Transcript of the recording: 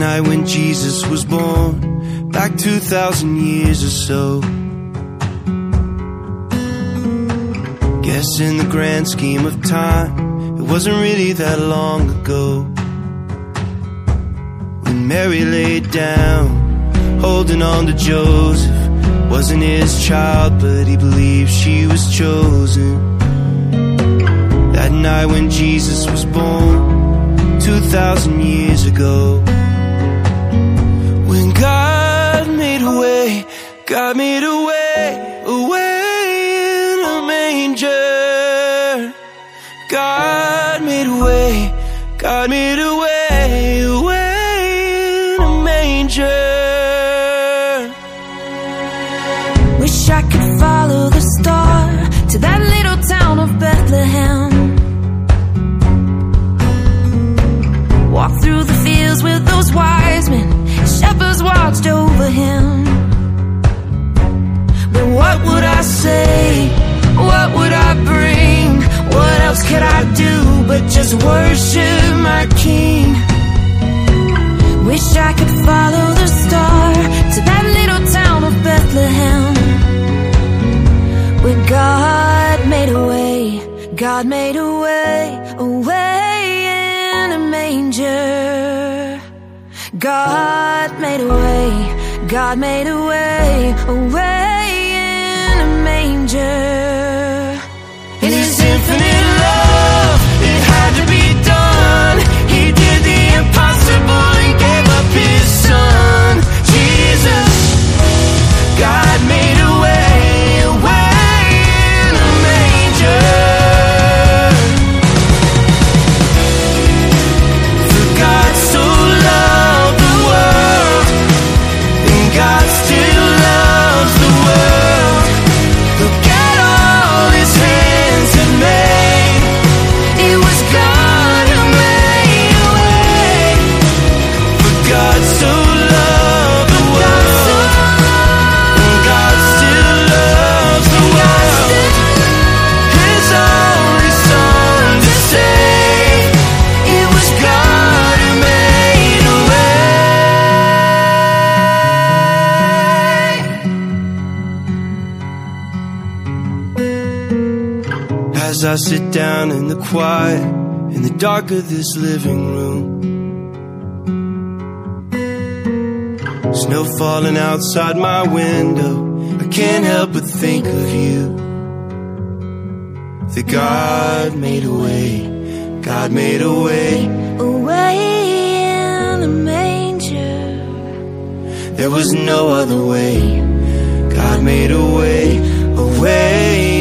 night when Jesus was born, back 2,000 years or so. Guess in the grand scheme of time, it wasn't really that long ago, when Mary laid down, holding on to Joseph. Wasn't his child, but he believed she was chosen. That night when Jesus was born, 2,000 years ago. When God made a way, God made a way in a manger. God made a way, God made a way in a manger. Wish I could follow the star to that little town of Bethlehem. Walk through the fields with those wise men, shepherds watched over him. But what would I say? What would I bring? What else could I do but just worship my King? Wish I could follow the star to that little town of Bethlehem. Where God made a way, God made a way in a manger. God made a way, God made a way in a manger. In His infinite love, it had to be done. He did the impossible and gave up His Son, Jesus. God made a way. As I sit down in the quiet, in the dark of this living room, snow falling outside my window, I can't help but think of you. That God made a way, God made a way in the manger. There was no other way, God made a way